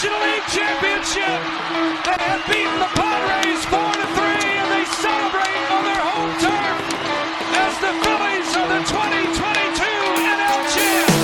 National League Championship. They have beaten the Padres 4-3, and they celebrate on their home turf as the Phillies are the 2022 NL champs.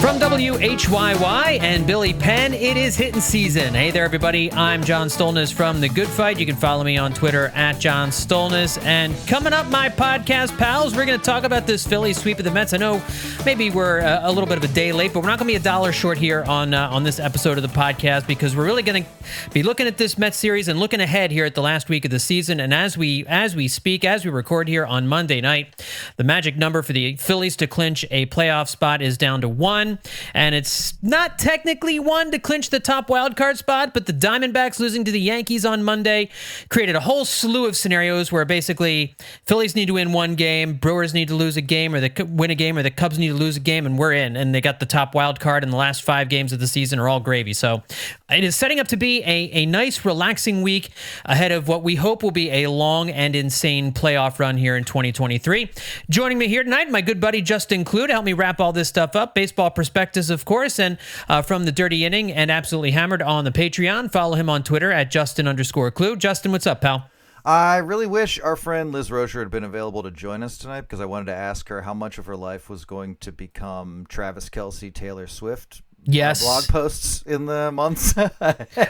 From WHYY and Billy Penn, it is Hittin' Season. Hey there, everybody. I'm John Stolnis from The Good Fight. You can follow me on Twitter at John Stolnis. And coming up, my podcast pals, we're going to talk about this Phillies sweep of the Mets. I know maybe we're a little bit of a day late, but we're not going to be a dollar short here on this episode of the podcast, because we're really going to be looking at this Mets series and looking ahead here at the last week of the season. And as we record here on Monday night, the magic number for the Phillies to clinch a playoff spot is down to 1. And it's not technically 1 to clinch the top wildcard spot, but the Diamondbacks losing to the Yankees on Monday created a whole slew of scenarios where basically Phillies need to win 1 game, Brewers need to lose a game, or win a game, or the Cubs need to lose a game, and we're in. And they got the top wild card, and the last 5 games of the season are all gravy. So it is setting up to be a nice, relaxing week ahead of what we hope will be a long and insane playoff run here in 2023. Joining me here tonight, my good buddy Justin Klugh to help me wrap all this stuff up. Baseball Prospectus, of course, and from The Dirty Inning and Absolutely Hammered on the Patreon. Follow him on Twitter at Justin_Klugh. Justin, what's up, pal? I really wish our friend Liz Rozier had been available to join us tonight, because I wanted to ask her how much of her life was going to become Travis Kelce, Taylor Swift. Yes. Blog posts in the months.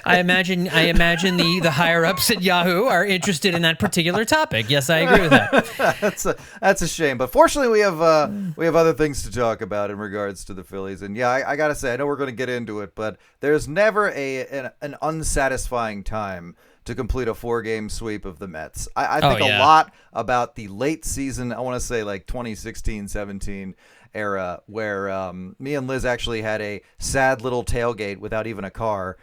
I imagine the higher ups at Yahoo are interested in that particular topic. Yes, I agree with that. That's a shame, but fortunately we have other things to talk about in regards to the Phillies. And yeah, I gotta say, I know we're gonna get into it, but there's never an unsatisfying time to complete a 4-game sweep of the Mets. I think a lot about the late season, I want to say like 2016-17 era, where me and Liz actually had a sad little tailgate without even a car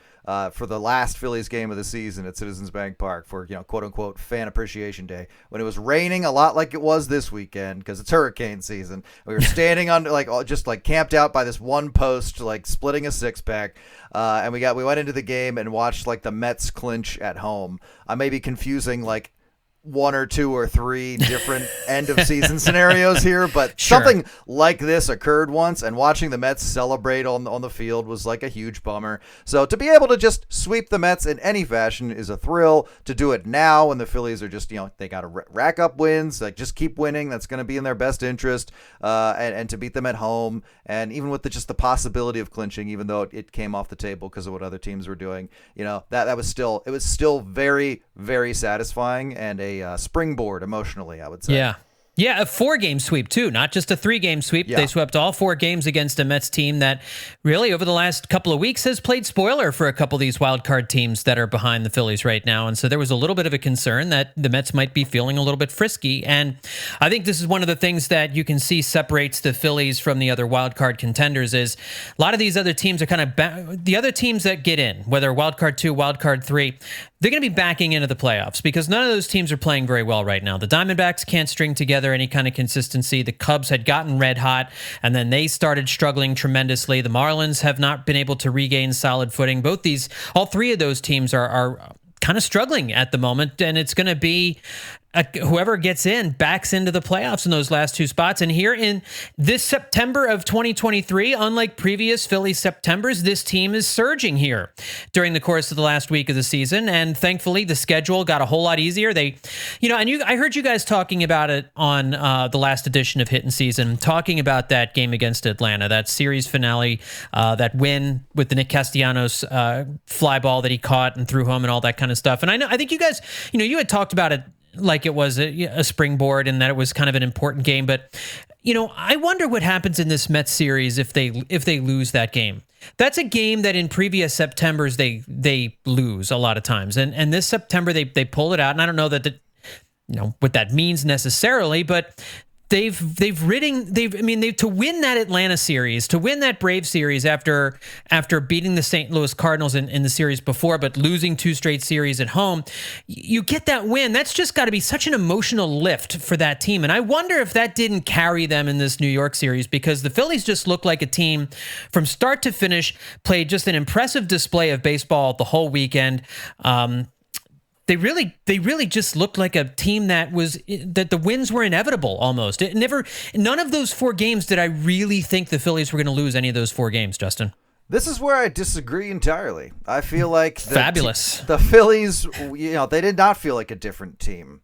for the last Phillies game of the season at Citizens Bank Park for, quote unquote, Fan Appreciation Day, when it was raining a lot like it was this weekend because it's hurricane season. We were standing under camped out by this one post, splitting a 6-pack. And we went into the game and watched the Mets clinch at home. I may be confusing 1 or 2 or 3 different end of season scenarios here, but sure, Something like this occurred once, and watching the Mets celebrate on the field was a huge bummer. So to be able to just sweep the Mets in any fashion is a thrill. To do it now when the Phillies are just, they got to rack up wins, just keep winning. That's going to be in their best interest, and to beat them at home. And even with the possibility of clinching, even though it came off the table because of what other teams were doing, that was still very, very satisfying, and a springboard emotionally, I would say. Yeah, a 4-game sweep, too, not just a 3-game sweep. Yeah. They swept all 4 games against a Mets team that really over the last couple of weeks has played spoiler for a couple of these wildcard teams that are behind the Phillies right now. And so there was a little bit of a concern that the Mets might be feeling a little bit frisky. And I think this is one of the things that you can see separates the Phillies from the other wildcard contenders is a lot of these other teams are the other teams that get in, whether wildcard 2, wildcard 3, they're going to be backing into the playoffs because none of those teams are playing very well right now. The Diamondbacks can't string together any kind of consistency. The Cubs had gotten red hot, and then they started struggling tremendously. The Marlins have not been able to regain solid footing. All 3 of those teams are kind of struggling at the moment, and it's going to be whoever gets in backs into the playoffs in those last 2 spots. And here in this September of 2023, unlike previous Philly Septembers, this team is surging here during the course of the last week of the season. And thankfully, the schedule got a whole lot easier. They, I heard you guys talking about it on the last edition of Hittin' Season, talking about that game against Atlanta, that series finale, that win with the Nick Castellanos fly ball that he caught and threw home and all that kind of stuff. And I think you guys, you had talked about it like it was a springboard and that it was kind of an important game. But, I wonder what happens in this Mets series if they lose that game. That's a game that in previous Septembers they lose a lot of times. And this September they pulled it out. And I don't know that what that means necessarily, but to win that Atlanta series, to win that Brave series after beating the St. Louis Cardinals in the series before, but losing 2 straight series at home, you get that win. That's just got to be such an emotional lift for that team. And I wonder if that didn't carry them in this New York series, because the Phillies just looked like a team from start to finish, played just an impressive display of baseball the whole weekend. They really just looked like a team that the wins were inevitable almost. None of those four games did I really think the Phillies were going to lose any of those four games, Justin. This is where I disagree entirely. I feel like the Phillies, they did not feel like a different team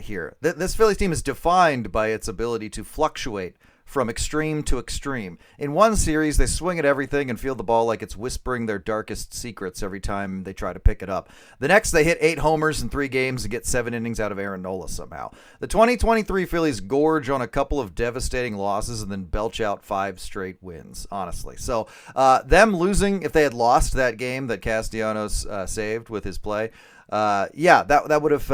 here. This Phillies team is defined by its ability to fluctuate from extreme to extreme. In one series, they swing at everything and field the ball like it's whispering their darkest secrets every time they try to pick it up. The next, they hit 8 homers in 3 games and get 7 innings out of Aaron Nola somehow. The 2023 Phillies gorge on a couple of devastating losses and then belch out 5 straight wins, honestly. So them losing, if they had lost that game that Castellanos saved with his play, that would have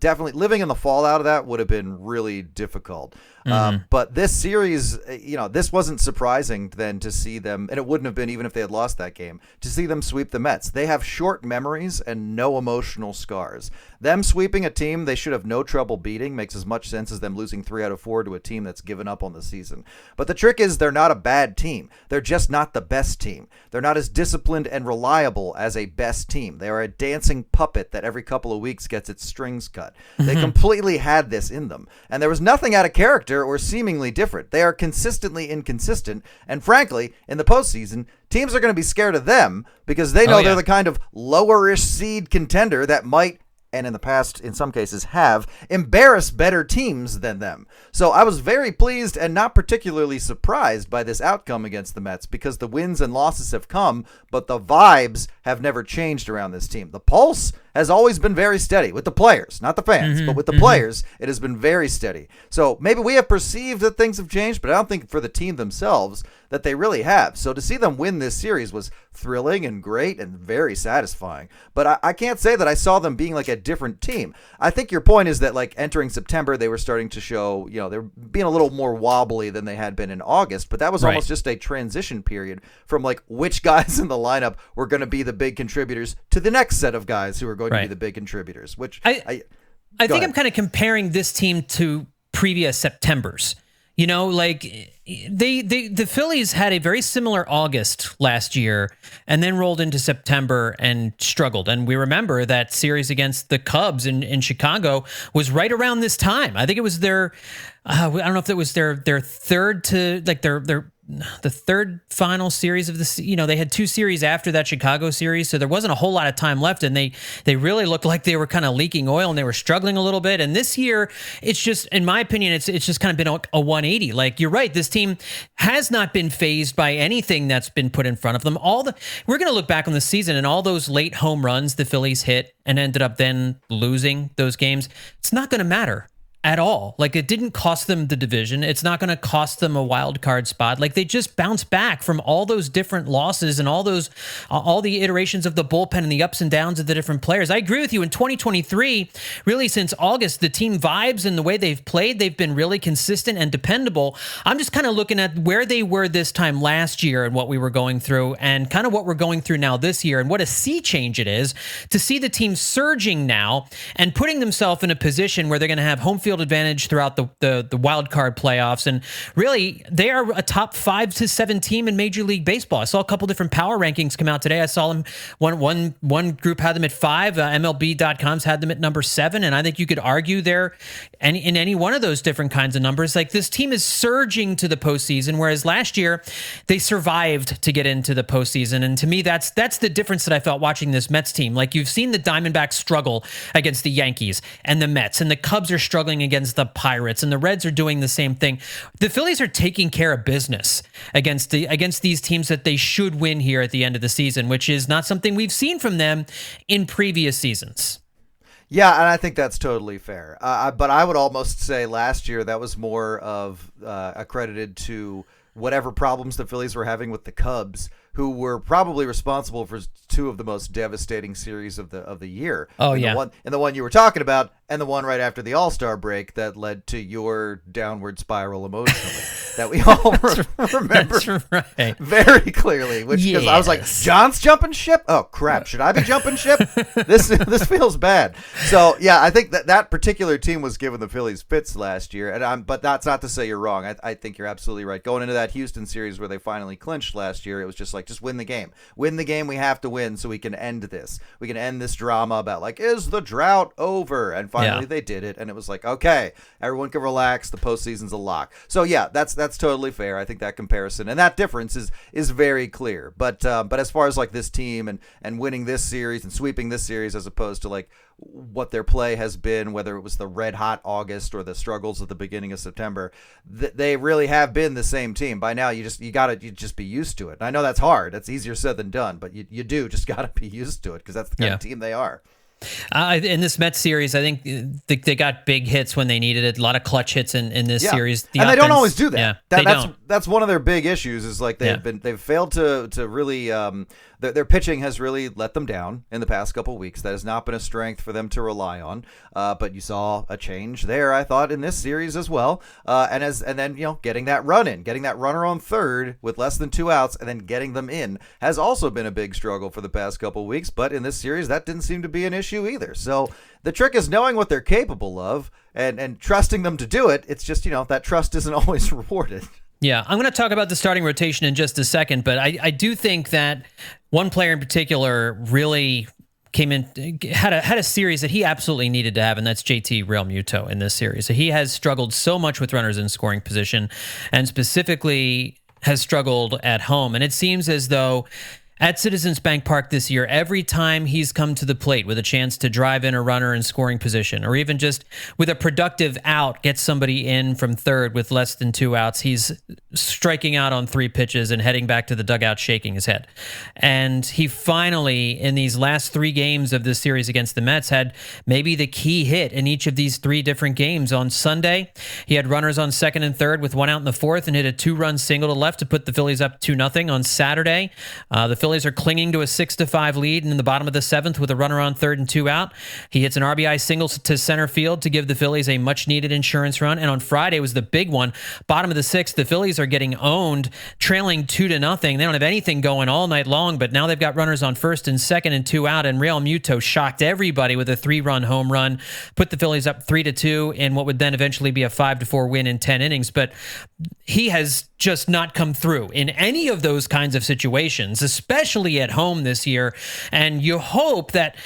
definitely, living in the fallout of that would have been really difficult. Mm-hmm. But this series, this wasn't surprising then to see them, and it wouldn't have been even if they had lost that game, to see them sweep the Mets. They have short memories and no emotional scars. Them sweeping a team they should have no trouble beating makes as much sense as them losing 3 out of 4 to a team that's given up on the season. But the trick is they're not a bad team. They're just not the best team. They're not as disciplined and reliable as a best team. They are a dancing puppet that every couple of weeks gets its strings cut. They completely had this in them, and there was nothing out of character or seemingly different. They are consistently inconsistent, and frankly, in the postseason, teams are going to be scared of them because they know they're the kind of lowerish seed contender that might, and in the past, in some cases, have embarrassed better teams than them. So I was very pleased and not particularly surprised by this outcome against the Mets because the wins and losses have come, but the vibes have never changed around this team. The pulse has always been very steady with the players, not the fans, but with the players, it has been very steady. So maybe we have perceived that things have changed, but I don't think for the team themselves that they really have. So to see them win this series was thrilling and great and very satisfying. But I can't say that I saw them being like a different team. I think your point is that like entering September, they were starting to show, they're being a little more wobbly than they had been in August, but that was almost just a transition period from like which guys in the lineup were going to be the big contributors to the next set of guys who are going to be the big contributors, which I think ahead. I'm kind of comparing this team to previous Septembers. The Phillies had a very similar August last year and then rolled into September and struggled. And we remember that series against the Cubs in Chicago was right around this time. I think it was I don't know if it was their third to like the third final series of this, they had 2 series after that Chicago series. So there wasn't a whole lot of time left and they really looked like they were kind of leaking oil and they were struggling a little bit. And this year it's just, in my opinion, it's just kind of been a 180. Like you're right. This team has not been fazed by anything that's been put in front of them. We're going to look back on the season and all those late home runs the Phillies hit and ended up then losing those games. It's not going to matter at all. Like it didn't cost them the division. It's not going to cost them a wild card spot. Like they just bounce back from all those different losses and all the iterations of the bullpen and the ups and downs of the different players. I agree with you. In 2023, really since August, the team vibes and the way they've played, they've been really consistent and dependable. I'm just kind of looking at where they were this time last year and what we were going through and kind of what we're going through now this year and what a sea change it is to see the team surging now and putting themselves in a position where they're going to have home field advantage throughout the wild card playoffs, and really they are a top 5 to 7 team in Major League Baseball. I saw a couple different power rankings come out today. I saw them one group had them at 5, MLB.com's had them at number 7, and I think you could argue there and in any one of those different kinds of numbers. Like this team is surging to the postseason, whereas last year they survived to get into the postseason. And to me, that's the difference that I felt watching this Mets team. Like you've seen the Diamondbacks struggle against the Yankees and the Mets, and the Cubs are struggling against the Pirates, and the Reds are doing the same thing. The Phillies are taking care of business against these teams that they should win here at the end of the season, which is not something we've seen from them in previous seasons. Yeah, and I think that's totally fair. But I would almost say last year that was more of accredited to whatever problems the Phillies were having with the Cubs, who were probably responsible for 2 of the most devastating series of the year. Oh, and yeah. The one you were talking about and the one right after the All-Star break that led to your downward spiral emotionally that we all remember right. very clearly. Which yes. I was like, John's jumping ship? Oh, crap. Should I be jumping ship? This feels bad. So, yeah, I think that particular team was giving the Phillies fits last year. But that's not to say you're wrong. I think you're absolutely right. Going into that Houston series where they finally clinched last year, it was just like, Just win the game. Win the game we have to win so we can end this. We can end this drama about, like, is the drought over? And finally they did it, and it was like, okay, everyone can relax. The postseason's a lock. So, yeah, that's totally fair. I think that comparison and that difference is very clear. But as far as, like, this team and winning this series and sweeping this series as opposed to, like, what their play has been, whether it was the red-hot August or the struggles at the beginning of September, they really have been the same team. By now, you just be used to it. And I know that's hard. That's easier said than done, but you do just got to be used to it because that's the kind of team they are. In this Mets series, I think they got big hits when they needed it. A lot of clutch hits in this series. And they don't always do that. That's one of their big issues is like they've failed to really their pitching has really let them down in the past couple of weeks. That has not been a strength for them to rely on. But you saw a change there, I thought, in this series as well. And then getting that run in, getting that runner on third with less than two outs, and then getting them in has also been a big struggle for the past couple of weeks. But in this series, that didn't seem to be an issue either. So the trick is knowing what they're capable of and trusting them to do it. It's just, that trust isn't always rewarded. Yeah, I'm going to talk about the starting rotation in just a second, but I do think that one player in particular really came in, had a series that he absolutely needed to have, and that's JT Realmuto in this series. So he has struggled so much with runners in scoring position, and specifically has struggled at home. And it seems as though at Citizens Bank Park this year, every time he's come to the plate with a chance to drive in a runner in scoring position, or even just with a productive out, get somebody in from third with less than two outs, he's striking out on three pitches and heading back to the dugout shaking his head. And he finally, in these last three games of this series against the Mets, had maybe the key hit in each of these three different games. On Sunday, he had runners on second and third with one out in the fourth and hit a two-run single to left to put the Phillies up 2-0. On Saturday, the Phillies are clinging to a 6-5 lead, and in the bottom of the seventh with a runner on third and two out, he hits an RBI single to center field to give the Phillies a much-needed insurance run. And on Friday was the big one. Bottom of the sixth, the Phillies are getting owned, trailing 2-0. They don't have anything going all night long, but now they've got runners on first and second and two out, and Realmuto shocked everybody with a three-run home run, put the Phillies up 3-2 in what would then eventually be a 5-4 win in 10 innings. But he has just not come through in any of those kinds of situations, especially at home this year. And you hope that,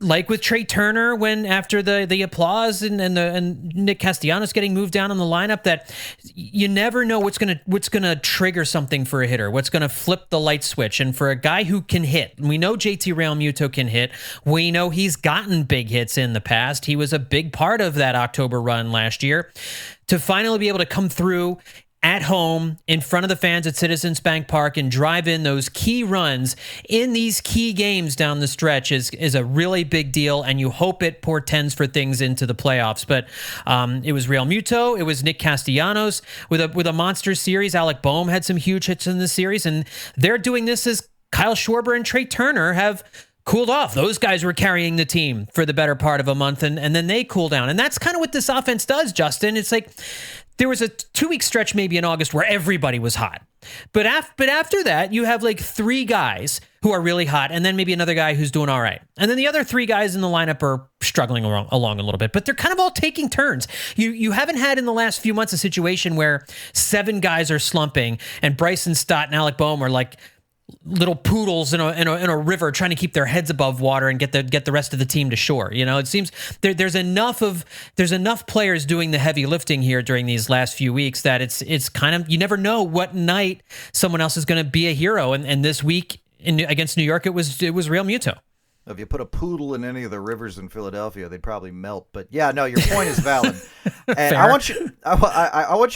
like with Trey Turner, when after the applause and Nick Castellanos getting moved down in the lineup, that you never know what's gonna trigger something for a hitter, what's gonna flip the light switch. And for a guy who can hit, we know JT Realmuto can hit. We know he's gotten big hits in the past. He was a big part of that October run last year. To finally be able to come through at home in front of the fans at Citizens Bank Park and drive in those key runs in these key games down the stretch is a really big deal, and you hope it portends for things into the playoffs. But it was Realmuto, it was Nick Castellanos with a monster series. Alec Boehm had some huge hits in the series, and they're doing this as Kyle Schwarber and Trey Turner have cooled off. Those guys were carrying the team for the better part of a month, and then they cool down. And that's kind of what this offense does, Justin. It's like there was a 2-week stretch maybe in August where everybody was hot. But after that, you have like three guys who are really hot, and then maybe another guy who's doing all right. And then the other three guys in the lineup are struggling along a little bit, but they're kind of all taking turns. You haven't had in the last few months a situation where seven guys are slumping and Bryson Stott and Alec Boehm are like little poodles in a river trying to keep their heads above water and get the rest of the team to shore. It seems there's enough players doing the heavy lifting here during these last few weeks that it's kind of, you never know what night someone else is going to be a hero. And this week against New York, it was Realmuto. If you put a poodle in any of the rivers in Philadelphia, they'd probably melt. But yeah, no, your point is valid. And fair. I want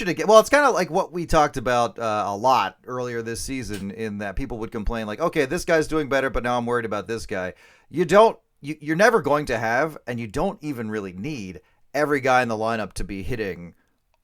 you to get, well, it's kind of like what we talked about a lot earlier this season, in that people would complain like, okay, this guy's doing better, but now I'm worried about this guy. You're never going to have, and you don't even really need every guy in the lineup to be hitting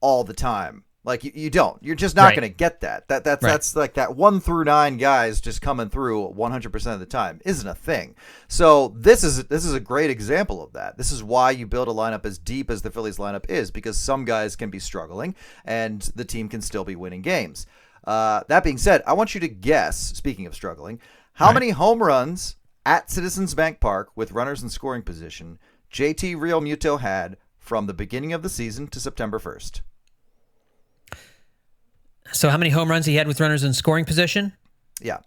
all the time. Like you don't. You're just not going to get that. That's like that 1 through 9 guys just coming through 100% of the time isn't a thing. So this is a great example of that. This is why you build a lineup as deep as the Phillies lineup is, because some guys can be struggling and the team can still be winning games. That being said, I want you to guess, speaking of struggling, how many home runs at Citizens Bank Park with runners in scoring position JT Realmuto had from the beginning of the season to September 1st. So how many home runs he had with runners in scoring position? Yeah.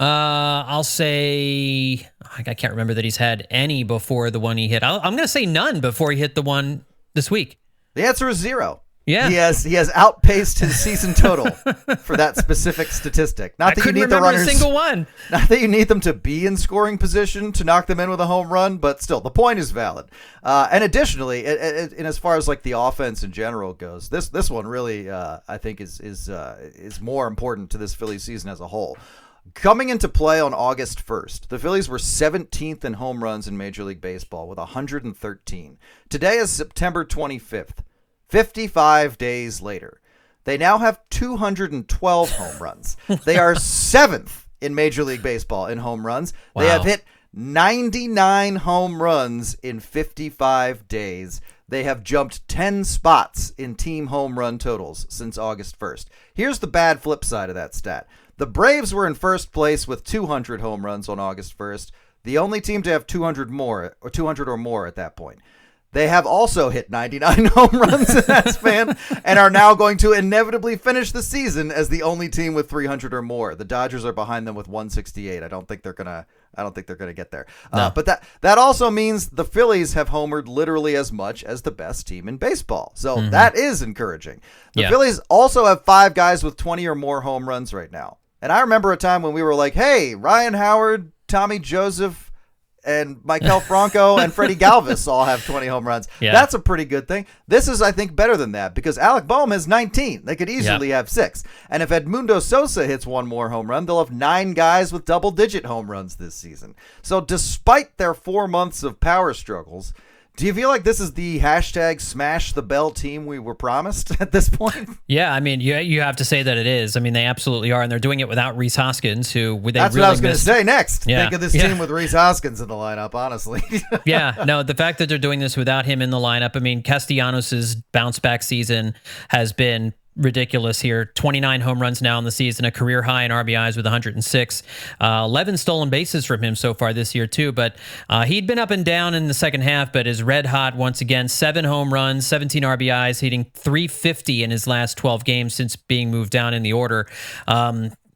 I'll say, I can't remember that he's had any before the one he hit. I'm going to say none before he hit the one this week. The answer is zero. Yeah. He has outpaced his season total for that specific statistic. Not that you need the runners, a single one. Not that you need them to be in scoring position to knock them in with a home run, but still, the point is valid. And additionally, and as far as like the offense in general goes, this one really I think is more important to this Phillies season as a whole. Coming into play on August 1st, the Phillies were 17th in home runs in Major League Baseball with 113. Today is September 25th. 55 days later, they now have 212 home runs. They are 7th in Major League Baseball in home runs. Wow. They have hit 99 home runs in 55 days. They have jumped 10 spots in team home run totals since August 1st. Here's the bad flip side of that stat. The Braves were in first place with 200 home runs on August 1st, the only team to have 200 or more at that point. They have also hit 99 home runs in that span and are now going to inevitably finish the season as the only team with 300 or more. The Dodgers are behind them with 168. I don't think they're gonna get there. No. But that also means the Phillies have homered literally as much as the best team in baseball. So that is encouraging. The Phillies also have 5 guys with 20 or more home runs right now. And I remember a time when we were like, "Hey, Ryan Howard, Tommy Joseph, and Michael Franco and Freddie Galvis all have 20 home runs." Yeah. That's a pretty good thing. This is, I think, better than that because Alec Boehm has 19. They could easily have 6. And if Edmundo Sosa hits one more home run, they'll have 9 guys with double-digit home runs this season. So despite their 4 months of power struggles, do you feel like this is the hashtag smash the bell team we were promised at this point? Yeah, I mean, you have to say that it is. I mean, they absolutely are, and they're doing it without Rhys Hoskins, who they That's really what I was going to say next. Yeah. Think of this team with Rhys Hoskins in the lineup, honestly. No, the fact that they're doing this without him in the lineup, I mean, Castellanos' bounce-back season has been ridiculous here. 29 home runs now in the season, a career high in RBIs with 106. 11 stolen bases from him so far this year too, but he'd been up and down in the second half, but is red hot once again. 7 home runs, 17 RBIs, hitting 350 in his last 12 games since being moved down in the order.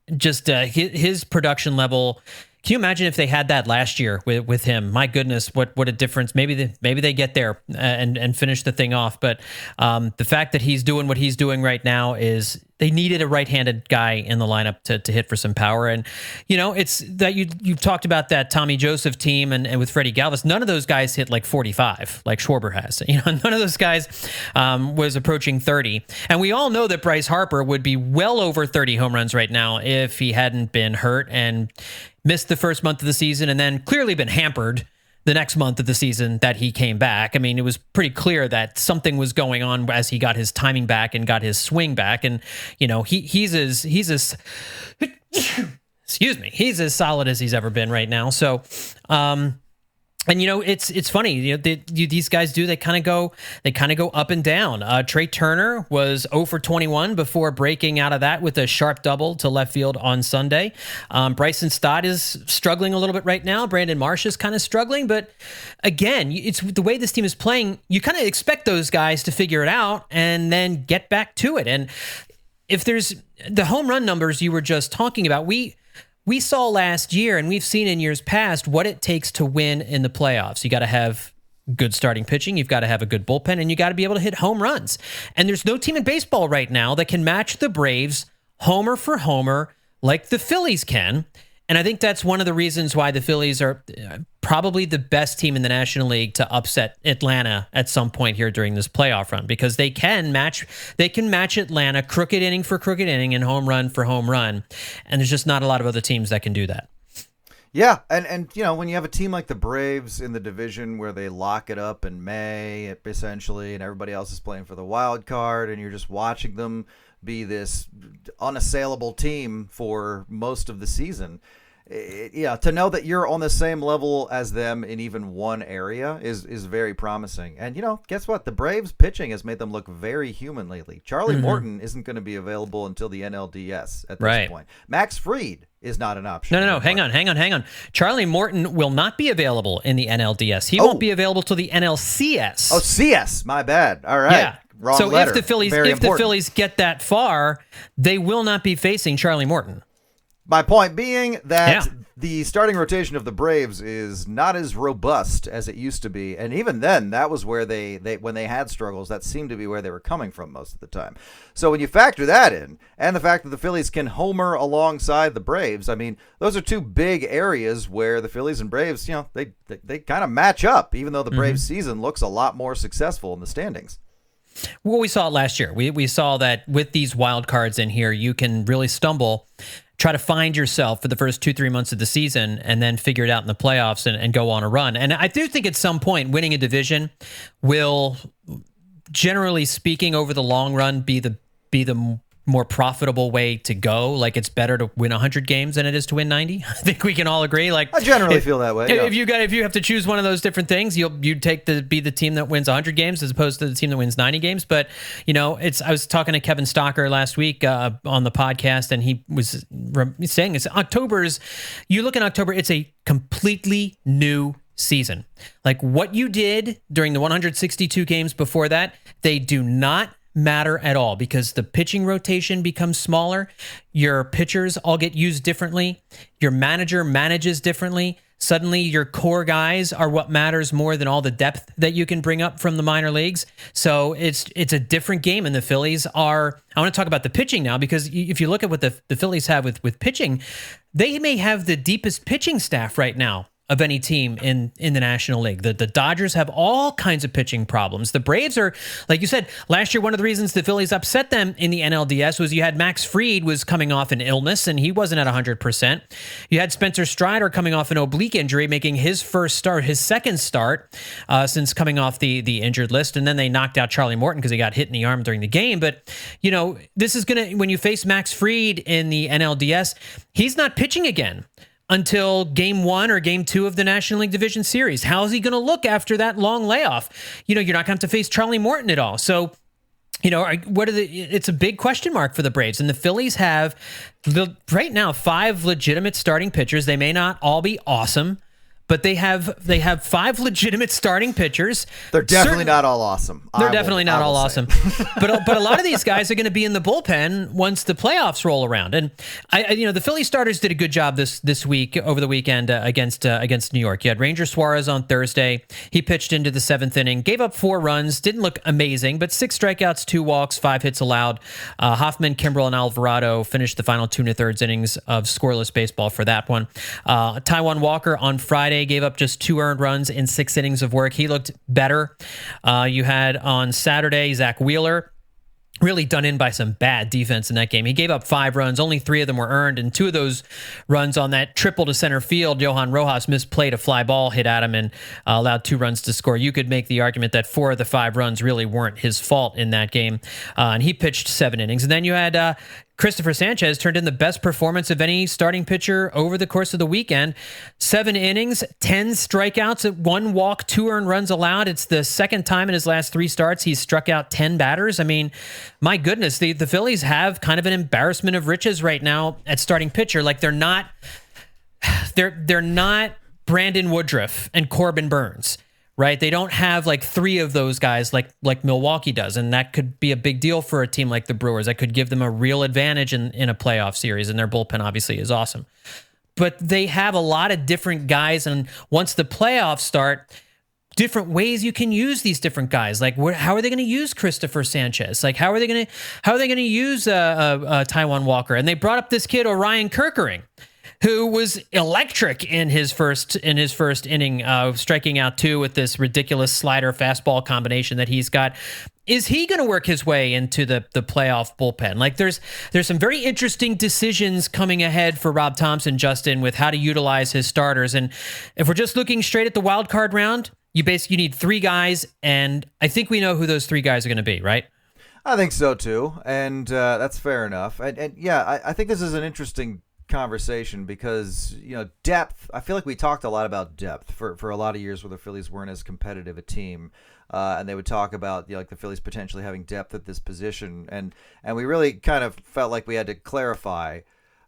His production level. Can you imagine if they had that last year with him? My goodness, what a difference. Maybe they get there and finish the thing off. But the fact that he's doing what he's doing right now is they needed a right-handed guy in the lineup to hit for some power. And, you know, it's that you've talked about that Tommy Joseph team and with Freddie Galvis. None of those guys hit like 45 like Schwarber has. You know, none of those guys was approaching 30. And we all know that Bryce Harper would be well over 30 home runs right now if he hadn't been hurt and missed the first month of the season and then clearly been hampered the next month of the season that he came back. I mean, it was pretty clear that something was going on as he got his timing back and got his swing back. And, you know, he's as excuse me, he's as solid as he's ever been right now. So, and, you know, it's funny, you know, these guys they kind of go up and down. Trey Turner was 0 for 21 before breaking out of that with a sharp double to left field on Sunday. Bryson Stott is struggling a little bit right now. Brandon Marsh is kind of struggling, but again, it's the way this team is playing. You kind of expect those guys to figure it out and then get back to it. And if there's the home run numbers you were just talking about, we saw last year, and we've seen in years past, what it takes to win in the playoffs. You got to have good starting pitching, you've got to have a good bullpen, and you got to be able to hit home runs. And there's no team in baseball right now that can match the Braves homer for homer like the Phillies can. And I think that's one of the reasons why the Phillies are probably the best team in the National League to upset Atlanta at some point here during this playoff run, because they can match Atlanta crooked inning for crooked inning and home run for home run. And there's just not a lot of other teams that can do that. Yeah, and you know, when you have a team like the Braves in the division where they lock it up in May, essentially, and everybody else is playing for the wild card, and you're just watching them be this unassailable team for most of the season. To know that you're on the same level as them in even one area is very promising. And, you know, guess what? The Braves pitching has made them look very human lately. Charlie Morton isn't going to be available until the NLDS at this point. Max Fried is not an option. No. Hang on. Charlie Morton will not be available in the NLDS. He won't be available till the NLCS. Oh, CS. My bad. All right. Yeah. Wrong so letter. If the Phillies get that far, they will not be facing Charlie Morton. My point being that the starting rotation of the Braves is not as robust as it used to be. And even then, that was where they when they had struggles, that seemed to be where they were coming from most of the time. So when you factor that in, and the fact that the Phillies can homer alongside the Braves, I mean, those are two big areas where the Phillies and Braves, you know, they kind of match up, even though the Braves season looks a lot more successful in the standings. Well, we saw it last year. We saw that with these wild cards in here, you can really stumble, try to find yourself for the first 2-3 months of the season, and then figure it out in the playoffs and go on a run. And I do think at some point winning a division will, generally speaking, over the long run, be the more profitable way to go. Like, it's better to win 100 games than it is to win 90. I think we can all agree. Like, I generally feel that way. Yeah. If you have to choose one of those different things, you'd take the team that wins 100 games as opposed to the team that wins 90 games. But you know, I was talking to Kevin Stocker last week on the podcast, and he was saying this. You look in October, it's a completely new season. Like, what you did during the 162 games before that, they do not matter at all, because the pitching rotation becomes smaller. Your pitchers all get used differently. Your manager manages differently. Suddenly your core guys are what matters more than all the depth that you can bring up from the minor leagues. So it's a different game, and the Phillies are... I want to talk about the pitching now, because if you look at what the Phillies have with pitching, they may have the deepest pitching staff right now of any team in the National League. The Dodgers have all kinds of pitching problems. The Braves are, like you said, last year, one of the reasons the Phillies upset them in the NLDS was you had Max Fried was coming off an illness, and he wasn't at 100%. You had Spencer Strider coming off an oblique injury, making his second start since coming off the injured list. And then they knocked out Charlie Morton because he got hit in the arm during the game. But, you know, this is going to, when you face Max Fried in the NLDS, he's not pitching again until game 1 or game 2 of the National League Division Series. How is he going to look after that long layoff? You know, you're not going to have to face Charlie Morton at all. So, you know, it's a big question mark for the Braves. And the Phillies have, right now, 5 legitimate starting pitchers. They may not all be awesome, but they have 5 legitimate starting pitchers. They're definitely not all awesome. They're definitely not all awesome. But a lot of these guys are going to be in the bullpen once the playoffs roll around. And the Philly starters did a good job this week over the weekend against New York. You had Ranger Suarez on Thursday. He pitched into the 7th inning, gave up 4 runs, didn't look amazing, but 6 strikeouts, 2 walks, 5 hits allowed. Hoffman, Kimbrel, and Alvarado finished the final 2 1/3 innings of scoreless baseball for that one. Taijuan Walker on Friday gave up just 2 earned runs in 6 innings of work. He looked better. You had on Saturday, Zach Wheeler, really done in by some bad defense in that game. He gave up 5 runs. Only 3 of them were earned, and 2 of those runs on that triple to center field, Johan Rojas misplayed a fly ball, hit at him, and allowed 2 runs to score. You could make the argument that 4 of the 5 runs really weren't his fault in that game, and he pitched 7 innings. And then you had Christopher Sanchez turned in the best performance of any starting pitcher over the course of the weekend. 7 innings, 10 strikeouts, 1 walk, 2 earned runs allowed. It's the second time in his last 3 starts he's struck out 10 batters. I mean, my goodness, the Phillies have kind of an embarrassment of riches right now at starting pitcher. Like, they're not Brandon Woodruff and Corbin Burns. Right, they don't have like 3 of those guys like Milwaukee does, and that could be a big deal for a team like the Brewers. That could give them a real advantage in a playoff series, and their bullpen obviously is awesome. But they have a lot of different guys, and once the playoffs start, different ways you can use these different guys. Like, how are they going to use Christopher Sanchez? Like, how are they going to use Taijuan Walker? And they brought up this kid Orion Kerkering, who was electric in his first inning, striking out 2 with this ridiculous slider fastball combination that he's got. Is he going to work his way into the playoff bullpen? Like, there's some very interesting decisions coming ahead for Rob Thomson, Justin, with how to utilize his starters. And if we're just looking straight at the wild card round, you basically need 3 guys, and I think we know who those 3 guys are going to be, right? I think so too, and that's fair enough. And yeah, I think this is an interesting conversation because, you know, depth, I feel like we talked a lot about depth for a lot of years where the Phillies weren't as competitive a team, and they would talk about, you know, like the Phillies potentially having depth at this position, and we really kind of felt like we had to clarify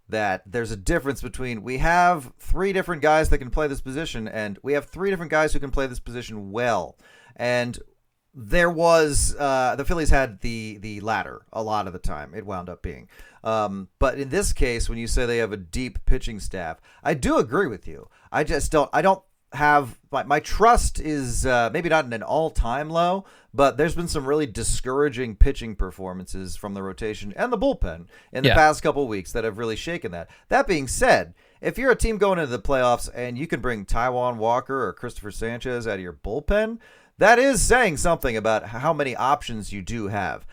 that there's a difference between we have 3 different guys that can play this position and we have 3 different guys who can play this position well. And there was the Phillies had the latter a lot of the time. It wound up being. But in this case, when you say they have a deep pitching staff, I do agree with you. I just don't. I don't have my trust is maybe not in an all-time low, but there's been some really discouraging pitching performances from the rotation and the bullpen in the past couple of weeks that have really shaken that. That being said, if you're a team going into the playoffs and you can bring Taijuan Walker or Christopher Sanchez out of your bullpen, that is saying something about how many options you do have.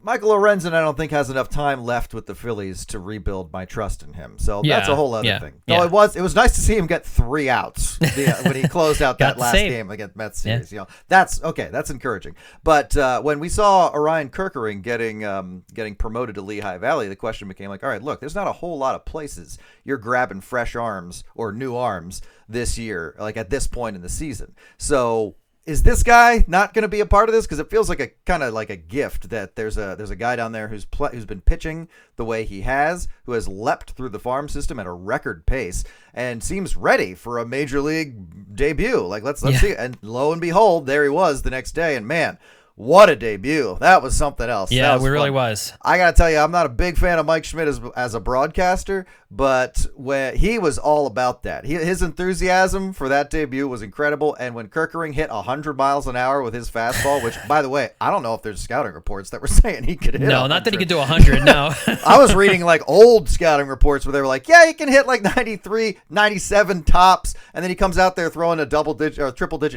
Michael Lorenzen, I don't think, has enough time left with the Phillies to rebuild my trust in him. So that's a whole other thing. Yeah. No, it was nice to see him get 3 outs when he closed out that last game against Mets series. You know, that's okay. That's encouraging. But when we saw Orion Kerkering getting promoted to Lehigh Valley, the question became like, all right, look, there's not a whole lot of places you're grabbing fresh arms or new arms this year, like at this point in the season. So. Is this guy not going to be a part of this? Because it feels like a kind of like a gift that there's a guy down there who's been pitching the way he has, who has leapt through the farm system at a record pace and seems ready for a major league debut. Like let's see. And lo and behold, there he was the next day. And man, what a debut! That was something else. Yeah, it really was. I gotta tell you, I'm not a big fan of Mike Schmidt as a broadcaster, but when he was all about that, his enthusiasm for that debut was incredible. And when Kerkering hit 100 miles an hour with his fastball, which, by the way, I don't know if there's scouting reports that were saying he could hit. No, 100. Not that he could do 100. No, I was reading like old scouting reports where they were like, yeah, he can hit like 93, 97 tops, and then he comes out there throwing a triple digit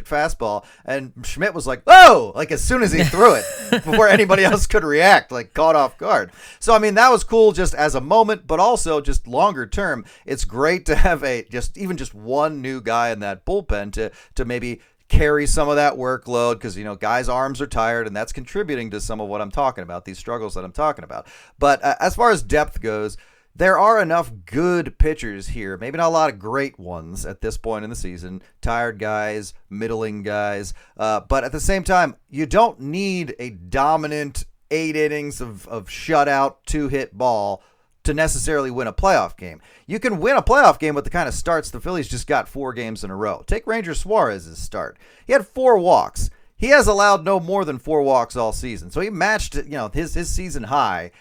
fastball, and Schmidt was like, oh, like as soon as he threw it before anybody else could react, like caught off guard. So I mean, that was cool just as a moment, but also just longer term, it's great to have just one new guy in that bullpen to maybe carry some of that workload, because you know guys' arms are tired, and that's contributing to some of what I'm talking about, these struggles that I'm talking about. But as far as depth goes, there are enough good pitchers here, maybe not a lot of great ones at this point in the season, tired guys, middling guys, but at the same time, you don't need a dominant 8 innings of shutout, 2-hit ball to necessarily win a playoff game. You can win a playoff game with the kind of starts the Phillies just got 4 games in a row. Take Ranger Suarez's start. He had 4 walks. He has allowed no more than 4 walks all season, so he matched his season high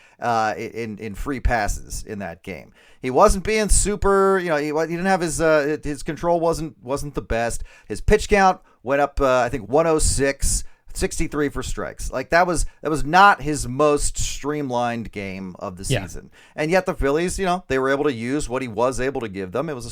in free passes in that game. He wasn't being super, he didn't have his control wasn't the best. His pitch count went up, I think 106, 63 for strikes. Like that was not his most streamlined game of the season, and yet the Phillies, they were able to use what he was able to give them. It was a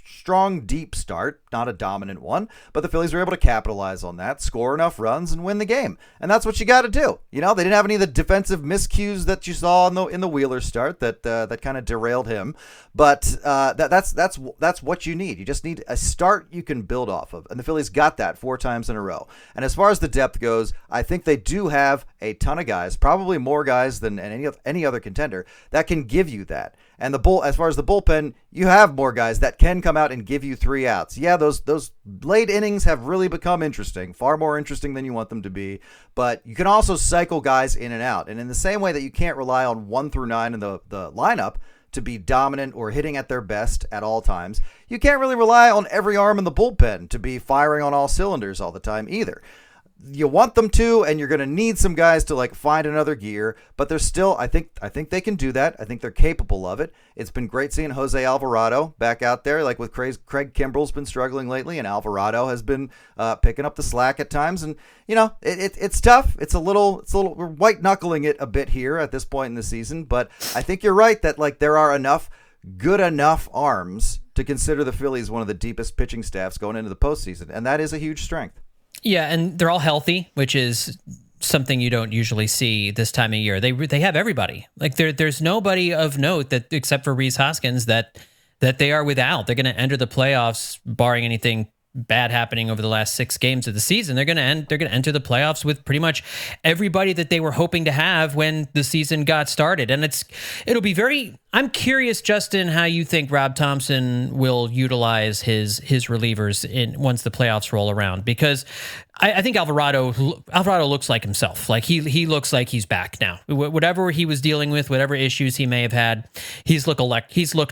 strong deep start, not a dominant one, but the Phillies were able to capitalize on that, score enough runs, and win the game. And that's what you got to do. They didn't have any of the defensive miscues that you saw in the Wheeler start that kind of derailed him. But that's what you need. You just need a start you can build off of, and the Phillies got that 4 times in a row. And as far as the depth goes, I think they do have a ton of guys, probably more guys than any other contender, that can give you that. And as far as the bullpen, you have more guys that can come out and give you 3 outs. Yeah, those late innings have really become interesting, far more interesting than you want them to be. But you can also cycle guys in and out. And in the same way that you can't rely on 1 through 9 in the lineup to be dominant or hitting at their best at all times, you can't really rely on every arm in the bullpen to be firing on all cylinders all the time either. You want them to, and you're going to need some guys to like find another gear, but they're still, I think they can do that. I think they're capable of it. It's been great seeing Jose Alvarado back out there, like with Craig Kimbrell's been struggling lately, and Alvarado has been picking up the slack at times. And it's tough. It's a little, we're white knuckling it a bit here at this point in the season, but I think you're right that like there are good enough arms to consider the Phillies one of the deepest pitching staffs going into the postseason. And that is a huge strength. Yeah, and they're all healthy, which is something you don't usually see this time of year. They have everybody. Like there's nobody of note that except for Rhys Hoskins that they are without. They're going to enter the playoffs, barring anything bad happening over the last 6 games of the season. They're going to enter the playoffs with pretty much everybody that they were hoping to have when the season got started. And it'll be very. I'm curious, Justin, how you think Rob Thomson will utilize his relievers once the playoffs roll around, because I think Alvarado looks like himself. Like he looks like he's back now. Whatever he was dealing with, whatever issues he may have had, he's looked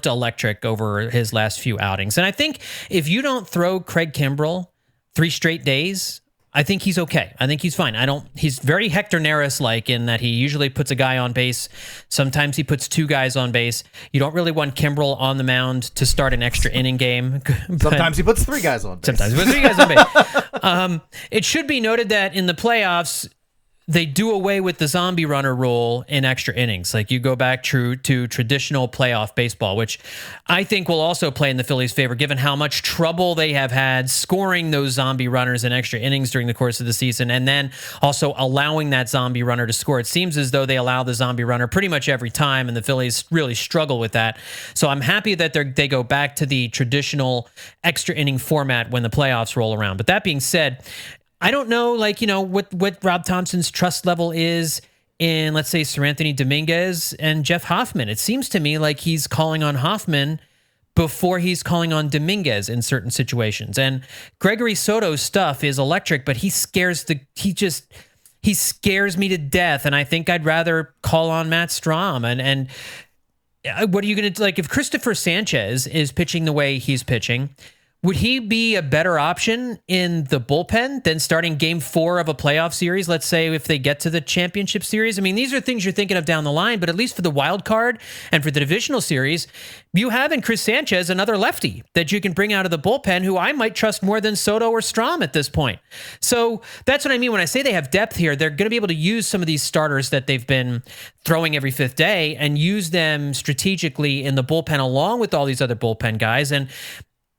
electric over his last few outings. And I think if you don't throw Craig Kimbrell 3 straight days I think he's okay. I think he's fine. He's very Hector Neris-like in that he usually puts a guy on base. Sometimes he puts two guys on base. You don't really want Kimbrel on the mound to start an extra inning game. Sometimes he puts three guys on base. It should be noted that in the playoffs, they do away with the zombie runner rule in extra innings. Like, you go back to traditional playoff baseball, which I think will also play in the Phillies' favor, given how much trouble they have had scoring those zombie runners in extra innings during the course of the season, and then also allowing that zombie runner to score. It seems as though they allow the zombie runner pretty much every time, and the Phillies really struggle with that. So I'm happy that they go back to the traditional extra inning format when the playoffs roll around. But that being said, I don't know, what Rob Thompson's trust level is in, let's say, Seranthony Dominguez and Jeff Hoffman. It seems to me like he's calling on Hoffman before he's calling on Dominguez in certain situations. And Gregory Soto's stuff is electric, but he scares me to death. And I think I'd rather call on Matt Strom. And what are you going to do? Like, if Christopher Sanchez is pitching the way he's pitching, would he be a better option in the bullpen than starting game 4 of a playoff series, let's say, if they get to the championship series? I mean, these are things you're thinking of down the line, but at least for the wild card and for the divisional series, you have in Chris Sanchez another lefty that you can bring out of the bullpen who I might trust more than Soto or Strom at this point. So that's what I mean when I say they have depth here. They're going to be able to use some of these starters that they've been throwing every fifth day and use them strategically in the bullpen along with all these other bullpen guys. And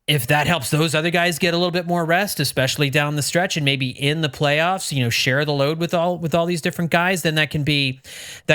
if that helps those other guys get a little bit more rest, especially down the stretch and maybe in the playoffs, share the load with all these different guys, then that can be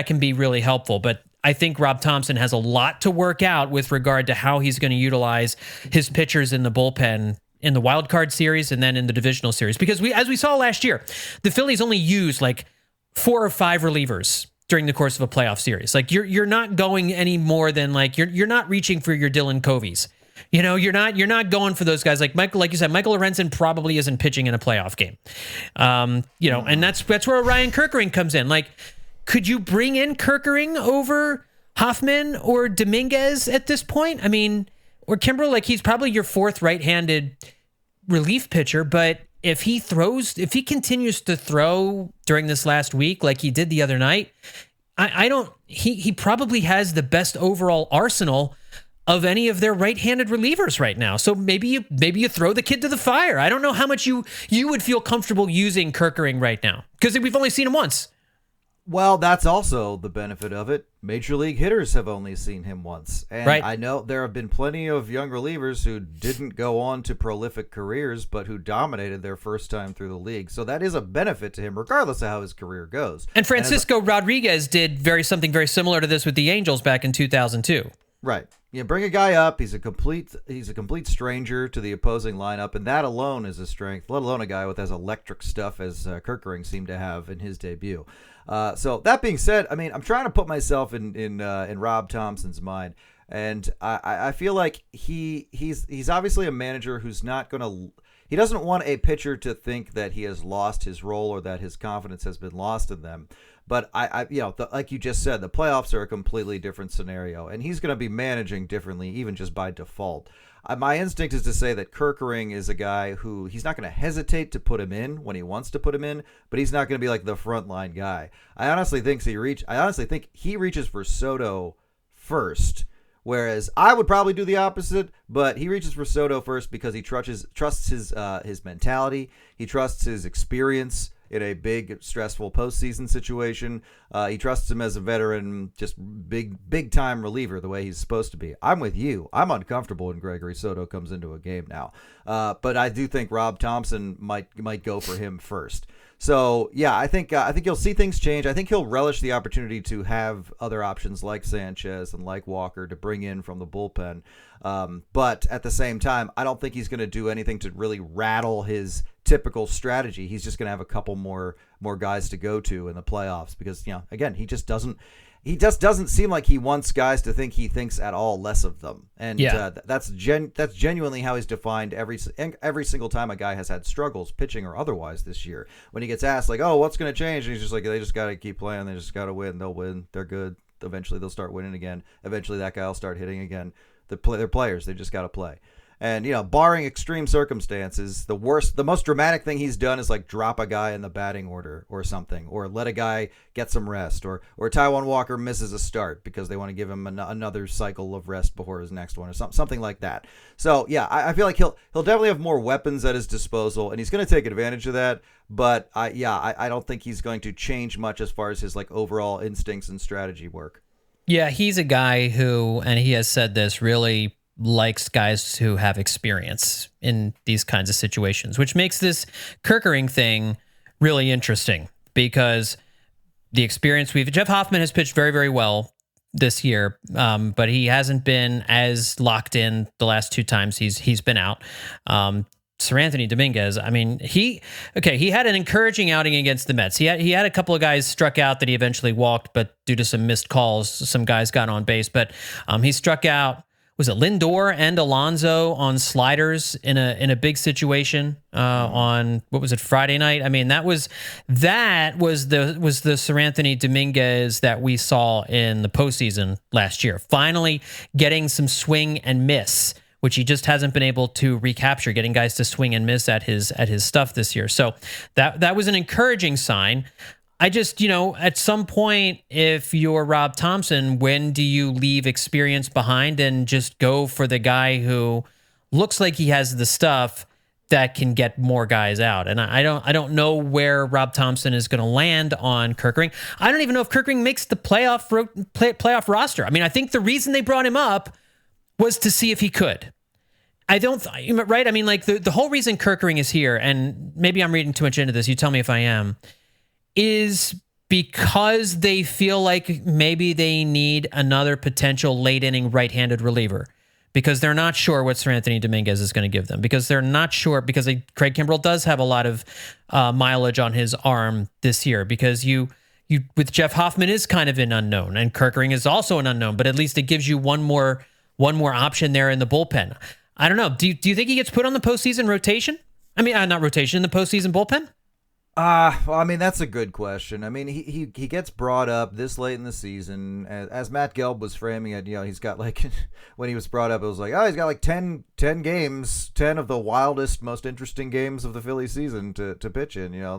really helpful. But I think Rob Thomson has a lot to work out with regard to how he's going to utilize his pitchers in the bullpen in the wild card series and then in the divisional series, because as we saw last year, the Phillies only used like 4 or 5 relievers during the course of a playoff series. Like, you're not going any more than like you're not reaching for your Dylan Coveys. You're not going for those guys. Like Michael, like you said, Michael Lorenzen probably isn't pitching in a playoff game. And that's where Orion Kerkering comes in. Like, could you bring in Kerkering over Hoffman or Dominguez at this point? I mean, or Kimbrel, like, he's probably your 4th right-handed relief pitcher, but if he continues to throw during this last week like he did the other night, he probably has the best overall arsenal of any of their right-handed relievers right now. So maybe you throw the kid to the fire. I don't know how much you would feel comfortable using Kerkering right now, because we've only seen him once. Well, that's also the benefit of it. Major League hitters have only seen him once. And right. I know there have been plenty of young relievers who didn't go on to prolific careers, but who dominated their first time through the league. So that is a benefit to him, regardless of how his career goes. And Francisco Rodriguez did something very similar to this with the Angels back in 2002. Right. You bring a guy up, he's a complete stranger to the opposing lineup, and that alone is a strength, let alone a guy with as electric stuff as Kerkering seemed to have in his debut. So that being said, I mean, I'm trying to put myself in Rob Thompson's mind, and I feel like he's obviously a manager who's not going to... He doesn't want a pitcher to think that he has lost his role or that his confidence has been lost in them. But like you just said, the playoffs are a completely different scenario, and he's going to be managing differently, even just by default. My instinct is to say that Kerkering is a guy who he's not going to hesitate to put him in when he wants to put him in, but he's not going to be like the frontline guy. I honestly think he reaches for Soto first. Whereas I would probably do the opposite, but he reaches for Soto first because he trusts his mentality, he trusts his experience in a big, stressful postseason situation. He trusts him as a veteran, just big-time reliever the way he's supposed to be. I'm with you. I'm uncomfortable when Gregory Soto comes into a game now. But I do think Rob Thompson might go for him first. So, yeah, I think you'll see things change. I think he'll relish the opportunity to have other options like Sanchez and like Walker to bring in from the bullpen. But at the same time, I don't think he's going to do anything to really rattle his typical strategy. He's just going to have a couple more guys to go to in the playoffs because, again, he just doesn't seem like he wants guys to think he thinks at all less of them. And that's genuinely how he's defined every single time a guy has had struggles, pitching or otherwise, this year. When he gets asked, like, oh, what's going to change? And he's just like, they just got to keep playing. They just got to win. They'll win. They're good. Eventually they'll start winning again. Eventually that guy will start hitting again. They're players. They just got to play. And, you know, barring extreme circumstances, the worst, the most dramatic thing he's done is like drop a guy in the batting order or something, or let a guy get some rest, or Taijuan Walker misses a start because they want to give him another cycle of rest before his next one, or something like that. So, yeah, I feel like he'll definitely have more weapons at his disposal, and he's going to take advantage of that. But, I don't think he's going to change much as far as his like overall instincts and strategy work. Yeah, he's a guy who, and he has said this, really likes guys who have experience in these kinds of situations, which makes this Kerkering thing really interesting, because the experience Jeff Hoffman has pitched very, very well this year, but he hasn't been as locked in the last two times he's been out. Seranthony Dominguez, I mean, he had an encouraging outing against the Mets. He had a couple of guys struck out that he eventually walked, but due to some missed calls, some guys got on base. But he struck out, was it Lindor and Alonso on sliders in a big situation on, what was it, Friday night? I mean, that was the Seranthony Dominguez that we saw in the postseason last year. Finally getting some swing and miss, which he just hasn't been able to recapture, getting guys to swing and miss at his stuff this year. So that was an encouraging sign. I just, you know, at some point, if you're Rob Thomson, when do you leave experience behind and just go for the guy who looks like he has the stuff that can get more guys out? And I don't know where Rob Thomson is going to land on Kerkering. I don't even know if Kerkering makes the playoff roster. I mean, I think the reason they brought him up was to see if he could. I don't, right? I mean, like the whole reason Kerkering is here, and maybe I'm reading too much into this, you tell me if I am, is because they feel like maybe they need another potential late-inning right-handed reliever, because they're not sure what Seranthony Dominguez is going to give them, because they're not sure, because Craig Kimbrell does have a lot of mileage on his arm this year, because you with Jeff Hoffman is kind of an unknown, and Kerkering is also an unknown, but at least it gives you one more option there in the bullpen. I don't know. Do you think he gets put on the postseason rotation? I mean, not rotation, in the postseason bullpen? Well, I mean, that's a good question. I mean, he gets brought up this late in the season. As Matt Gelb was framing it, you know, he's got like, when he was brought up, it was like, oh, he's got like 10 games, 10 of the wildest, most interesting games of the Phillies season to pitch in. You know,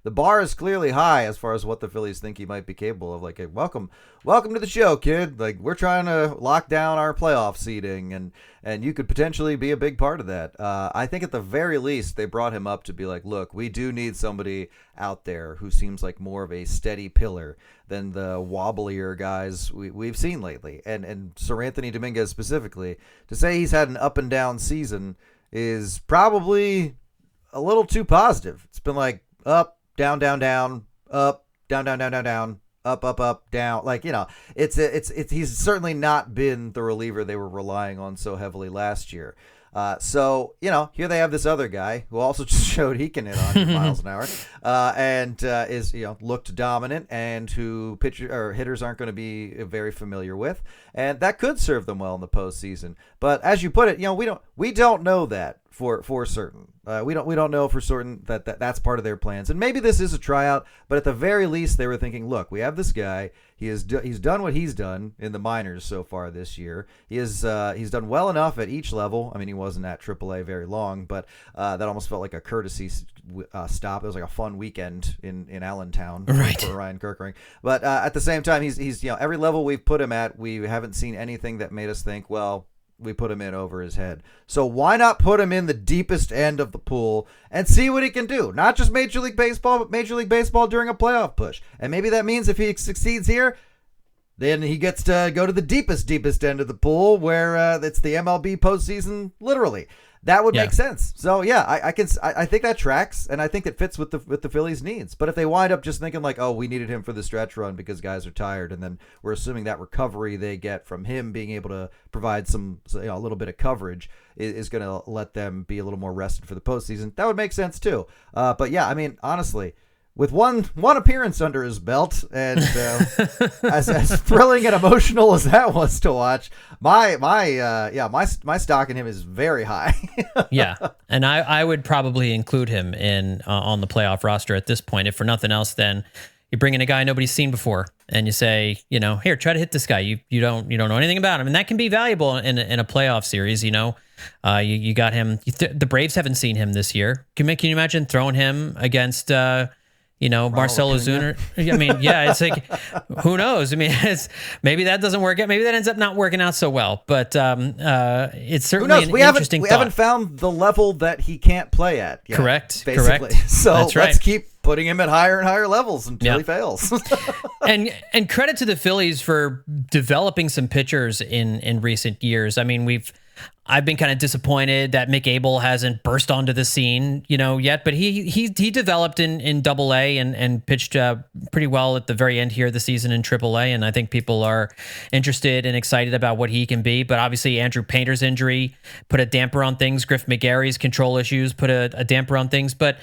the bar is clearly high as far as what the Phillies think he might be capable of. Like, hey, welcome to the show, kid. Like, we're trying to lock down our playoff seeding, and you could potentially be a big part of that. I think at the very least, they brought him up to be like, look, we do need somebody out there who seems like more of a steady pillar than the wobblier guys we've seen lately. And Seranthony Dominguez specifically, to say he's had an up and down season is probably a little too positive. It's been like up, down, up, down. Up, down. Like, you know, it's he's certainly not been the reliever they were relying on so heavily last year. So, you know, here they have this other guy who also just showed he can hit 100 miles an hour, and is, you know, looked dominant, and who hitters aren't going to be very familiar with, and that could serve them well in the postseason. But as you put it, you know, we don't know that for certain. We don't know for certain that's part of their plans, and maybe this is a tryout. But at the very least, they were thinking, look, we have this guy. He's done what he's done in the minors so far this year. He's done well enough at each level. I mean, he wasn't at AAA very long, but that almost felt like a courtesy stop. It was like a fun weekend in Allentown, right, for Orion Kerkering. But at the same time, he's you know, every level we've put him at, we haven't seen anything that made us think, well, we put him in over his head. So why not put him in the deepest end of the pool and see what he can do? Not just Major League Baseball, but Major League Baseball during a playoff push. And maybe that means if he succeeds here, then he gets to go to the deepest end of the pool, where it's the MLB postseason, literally. That would make sense. So yeah, I think that tracks, and I think it fits with the Phillies' needs. But if they wind up just thinking like, oh, we needed him for the stretch run because guys are tired, and then we're assuming that recovery they get from him being able to provide some, you know, a little bit of coverage is going to let them be a little more rested for the postseason, that would make sense too. But yeah, I mean, honestly, with one appearance under his belt, and as thrilling and emotional as that was to watch, my stock in him is very high. Yeah, and I would probably include him in on the playoff roster at this point, if for nothing else, then you bring in a guy nobody's seen before and you say, you know, here, try to hit this guy. You don't know anything about him. And that can be valuable in a playoff series. You know, you got him. The Braves haven't seen him this year. Can you imagine throwing him against, Marcelo Zuna? I mean, yeah, it's like, who knows? I mean, maybe that doesn't work out. Maybe that ends up not working out so well. But it's certainly an interesting thought. We haven't found the level that he can't play at yet. Correct. So that's right. Let's keep putting him at higher and higher levels until he fails. and credit to the Phillies for developing some pitchers in recent years. I mean, I've been kind of disappointed that Mick Abel hasn't burst onto the scene, yet, but he developed in AA and pitched pretty well at the very end here of the season in AAA, and I think people are interested and excited about what he can be. But obviously Andrew Painter's injury put a damper on things. Griff McGarry's control issues put a damper on things, but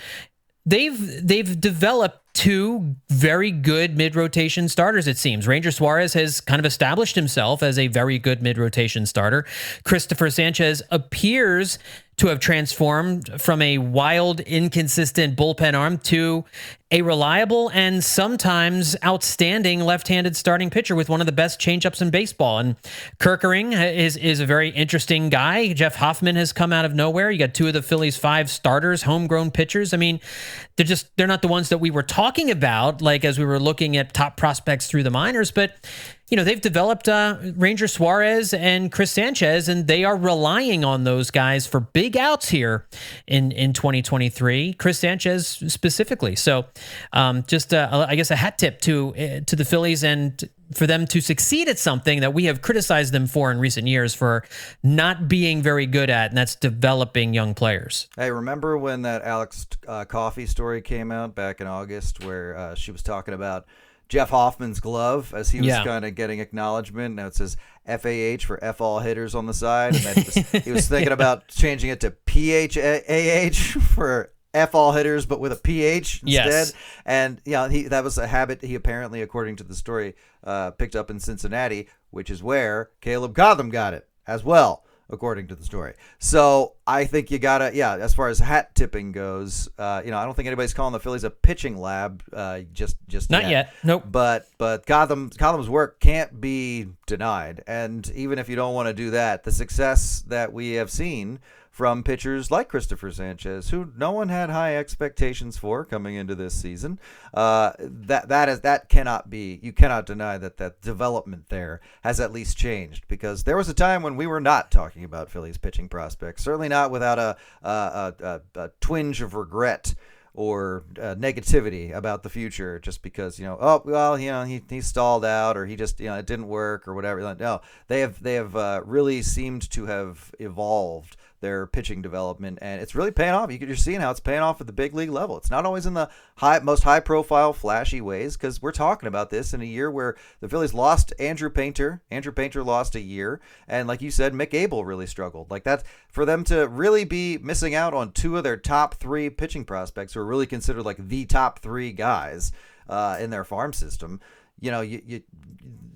they've developed two very good mid-rotation starters, it seems. Ranger Suarez has kind of established himself as a very good mid-rotation starter. Christopher Sanchez appears to have transformed from a wild, inconsistent bullpen arm to a reliable and sometimes outstanding left-handed starting pitcher with one of the best changeups in baseball. And Kerkering is a very interesting guy. Jeff Hoffman has come out of nowhere. You got two of the Phillies' 5 starters, homegrown pitchers. I mean, they're not the ones that we were talking about, like as we were looking at top prospects through the minors, but they've developed Ranger Suarez and Chris Sanchez, and they are relying on those guys for big outs here in 2023, Chris Sanchez specifically. So just a hat tip to the Phillies, and for them to succeed at something that we have criticized them for in recent years for not being very good at, and that's developing young players. Hey, remember when that Alex Coffey story came out back in August where she was talking about Jeff Hoffman's glove as he was kind of getting acknowledgement? Now it says FAH for F all hitters on the side. And then he was thinking about changing it to PHAH for F all hitters, but with a PH instead. Yes. And that was a habit he apparently, according to the story, picked up in Cincinnati, which is where Caleb Gotham got it as well, according to the story. So I think you gotta, as far as hat tipping goes, I don't think anybody's calling the Phillies a pitching lab just not yet. Nope. But Gotham's work can't be denied. And even if you don't want to do that, the success that we have seen from pitchers like Christopher Sanchez, who no one had high expectations for coming into this season, you cannot deny that development there has at least changed, because there was a time when we were not talking about Phillies pitching prospects, certainly not without a twinge of regret or negativity about the future, just because he stalled out, or he just it didn't work or whatever. No, they have really seemed to have evolved their pitching development, and it's really paying off. You're seeing how it's paying off at the big league level. It's not always in the most high-profile, flashy ways, because we're talking about this in a year where the Phillies lost Andrew Painter. Andrew Painter lost a year, and like you said, Mick Abel really struggled. Like that, for them to really be missing out on two of their top 3 pitching prospects, who are really considered like the top 3 guys in their farm system.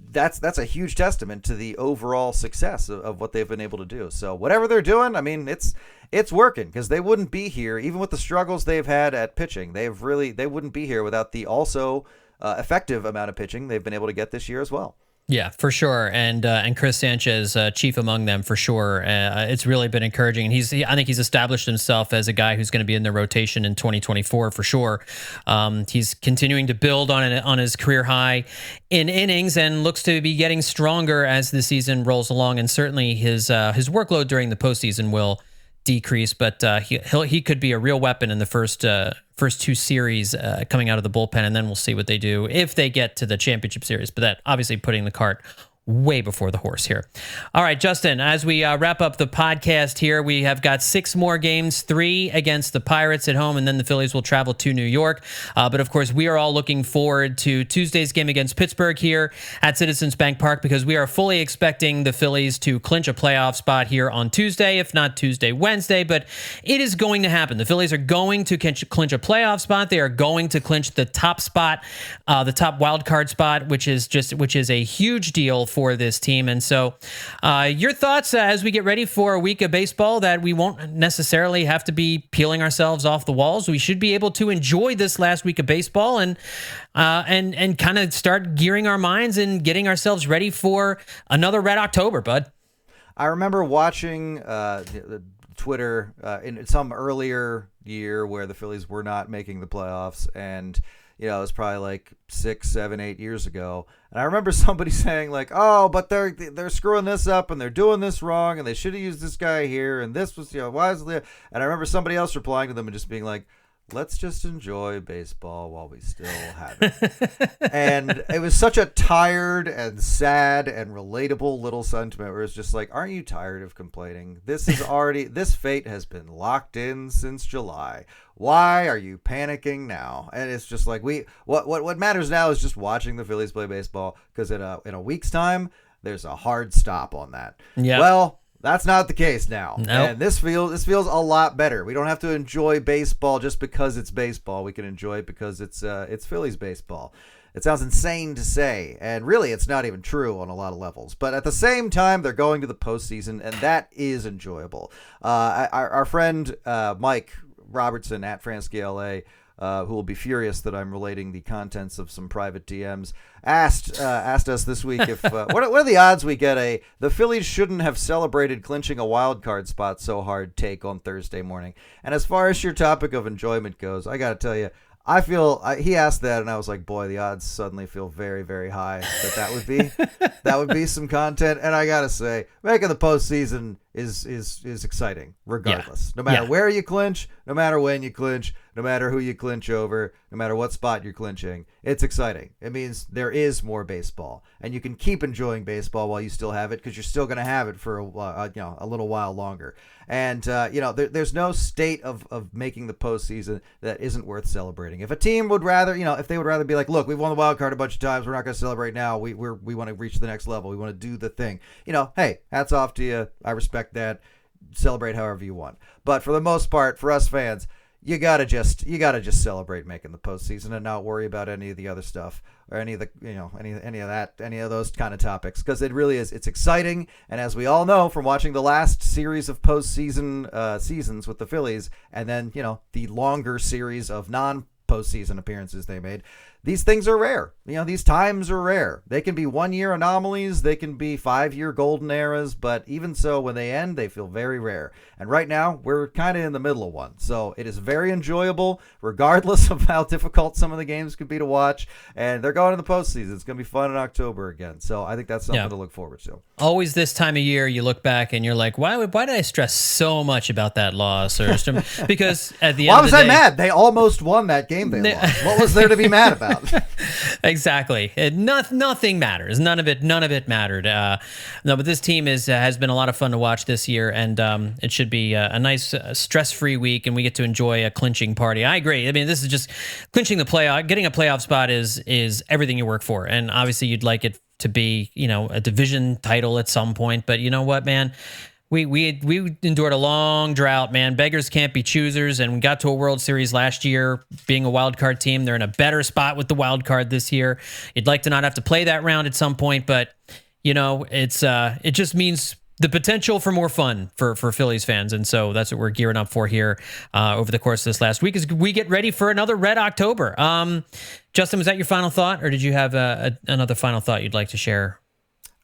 That's a huge testament to the overall success of what they've been able to do. So whatever they're doing, I mean, it's working, because they wouldn't be here even with the struggles they've had at pitching. They wouldn't be here without the also effective amount of pitching they've been able to get this year as well. Yeah, for sure, and Chris Sanchez, chief among them, for sure. It's really been encouraging, and I think he's established himself as a guy who's going to be in the rotation in 2024 for sure. He's continuing to build on his career high in innings, and looks to be getting stronger as the season rolls along. And certainly his workload during the postseason will decrease, but he could be a real weapon in the first 2 series coming out of the bullpen, and then we'll see what they do if they get to the championship series. But that obviously putting the cart way before the horse here. All right, Justin, as we wrap up the podcast here, we have got 6 more games, 3 against the Pirates at home, and then the Phillies will travel to New York. But of course, we are all looking forward to Tuesday's game against Pittsburgh here at Citizens Bank Park, because we are fully expecting the Phillies to clinch a playoff spot here on Tuesday, if not Tuesday, Wednesday, but it is going to happen. The Phillies are going to clinch a playoff spot. They are going to clinch the top spot, the top wild card spot, which is a huge deal for this team. And so your thoughts as we get ready for a week of baseball that we won't necessarily have to be peeling ourselves off the walls. We should be able to enjoy this last week of baseball and kind of start gearing our minds and getting ourselves ready for another Red October, bud. I remember watching the Twitter in some earlier year where the Phillies were not making the playoffs, and you know, it was probably like 6, 7, 8 years ago. And I remember somebody saying like, "Oh, but they're screwing this up and they're doing this wrong and they should have used this guy here and this was, you know, why is it?" And I remember somebody else replying to them and just being like, "Let's just enjoy baseball while we still have it." And it was such a tired and sad and relatable little sentiment where it's just like, aren't you tired of complaining? This fate has been locked in since July. Why are you panicking now? And it's just like, what matters now is just watching the Phillies play baseball, because in a week's time, there's a hard stop on that. Yeah. Well, that's not the case now. Nope. And this feels a lot better. We don't have to enjoy baseball just because it's baseball. We can enjoy it because it's Phillies baseball. It sounds insane to say, and really it's not even true on a lot of levels. But at the same time, they're going to the postseason, and that is enjoyable. Our friend Mike Robertson at FranskiLA, who will be furious that I'm relating the contents of some private DMs, asked us this week if what are the odds we get a "the Phillies shouldn't have celebrated clinching a wild card spot so hard" take on Thursday morning. And as far as your topic of enjoyment goes, I got to tell you, he asked that and I was like, boy, the odds suddenly feel very, very high that would be some content. And I got to say, making the postseason is exciting regardless. Yeah. No matter where you clinch, no matter when you clinch, no matter who you clinch over, no matter what spot you're clinching, it's exciting. It means there is more baseball, and you can keep enjoying baseball while you still have it, because you're still going to have it for a little while longer. And there's no state of making the postseason that isn't worth celebrating. If a team would rather, if they would rather be like, look, we've won the wild card a bunch of times, we're not going to celebrate now. We want to reach the next level. We want to do the thing. Hey, hats off to you. I respect that. Celebrate however you want. But for the most part, for us fans, you gotta just celebrate making the postseason and not worry about any of the other stuff or any of the any of those kind of topics, because it really is, it's exciting. And as we all know from watching the last series of postseason seasons with the Phillies, and then the longer series of non-postseason appearances they made, these things are rare. These times are rare. They can be 1-year anomalies. They can be 5-year golden eras. But even so, when they end, they feel very rare. And right now, we're kind of in the middle of one. So it is very enjoyable, regardless of how difficult some of the games could be to watch. And they're going to the postseason. It's going to be fun in October again. So I think that's something to look forward to. Always this time of year, you look back and you're like, why did I stress so much about that loss? Or because at the end of the day... Why was I mad? They almost won that game they lost. What was there to be mad about? Exactly. Nothing matters. None of it mattered. But this team has been a lot of fun to watch this year, and it should be a nice stress-free week, and we get to enjoy a clinching party. I agree. I mean, this is just clinching the playoff. Getting a playoff spot is everything you work for, and obviously you'd like it to be, a division title at some point. But you know what, man? We endured a long drought, man. Beggars can't be choosers, and we got to a World Series last year being a wild card team. They're in a better spot with the wild card this year. You'd like to not have to play that round at some point, but it's it just means the potential for more fun for Phillies fans, and so that's what we're gearing up for here over the course of this last week as we get ready for another Red October. Justin, was that your final thought, or did you have another final thought you'd like to share?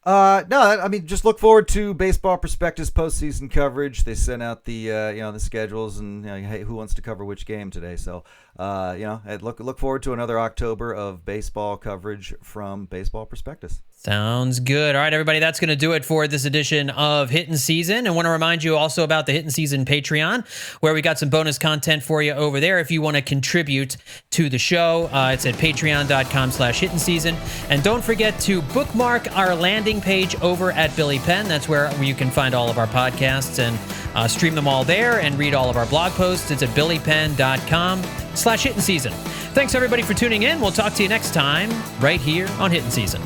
No, I mean, just look forward to Baseball Prospectus postseason coverage. They sent out the the schedules, and hey, who wants to cover which game today? So look forward to another October of baseball coverage from Baseball Prospectus. Sounds good. All right, everybody, that's going to do it for this edition of Hittin' Season. And want to remind you also about the Hittin' Season Patreon, where we got some bonus content for you over there if you want to contribute to the show. It's at patreon.com/hittinseason. And don't forget to bookmark our landing page over at Billy Penn. That's where you can find all of our podcasts and stream them all there and read all of our blog posts. It's at billypenn.com/hittinseason. Thanks, everybody, for tuning in. We'll talk to you next time right here on Hittin' Season.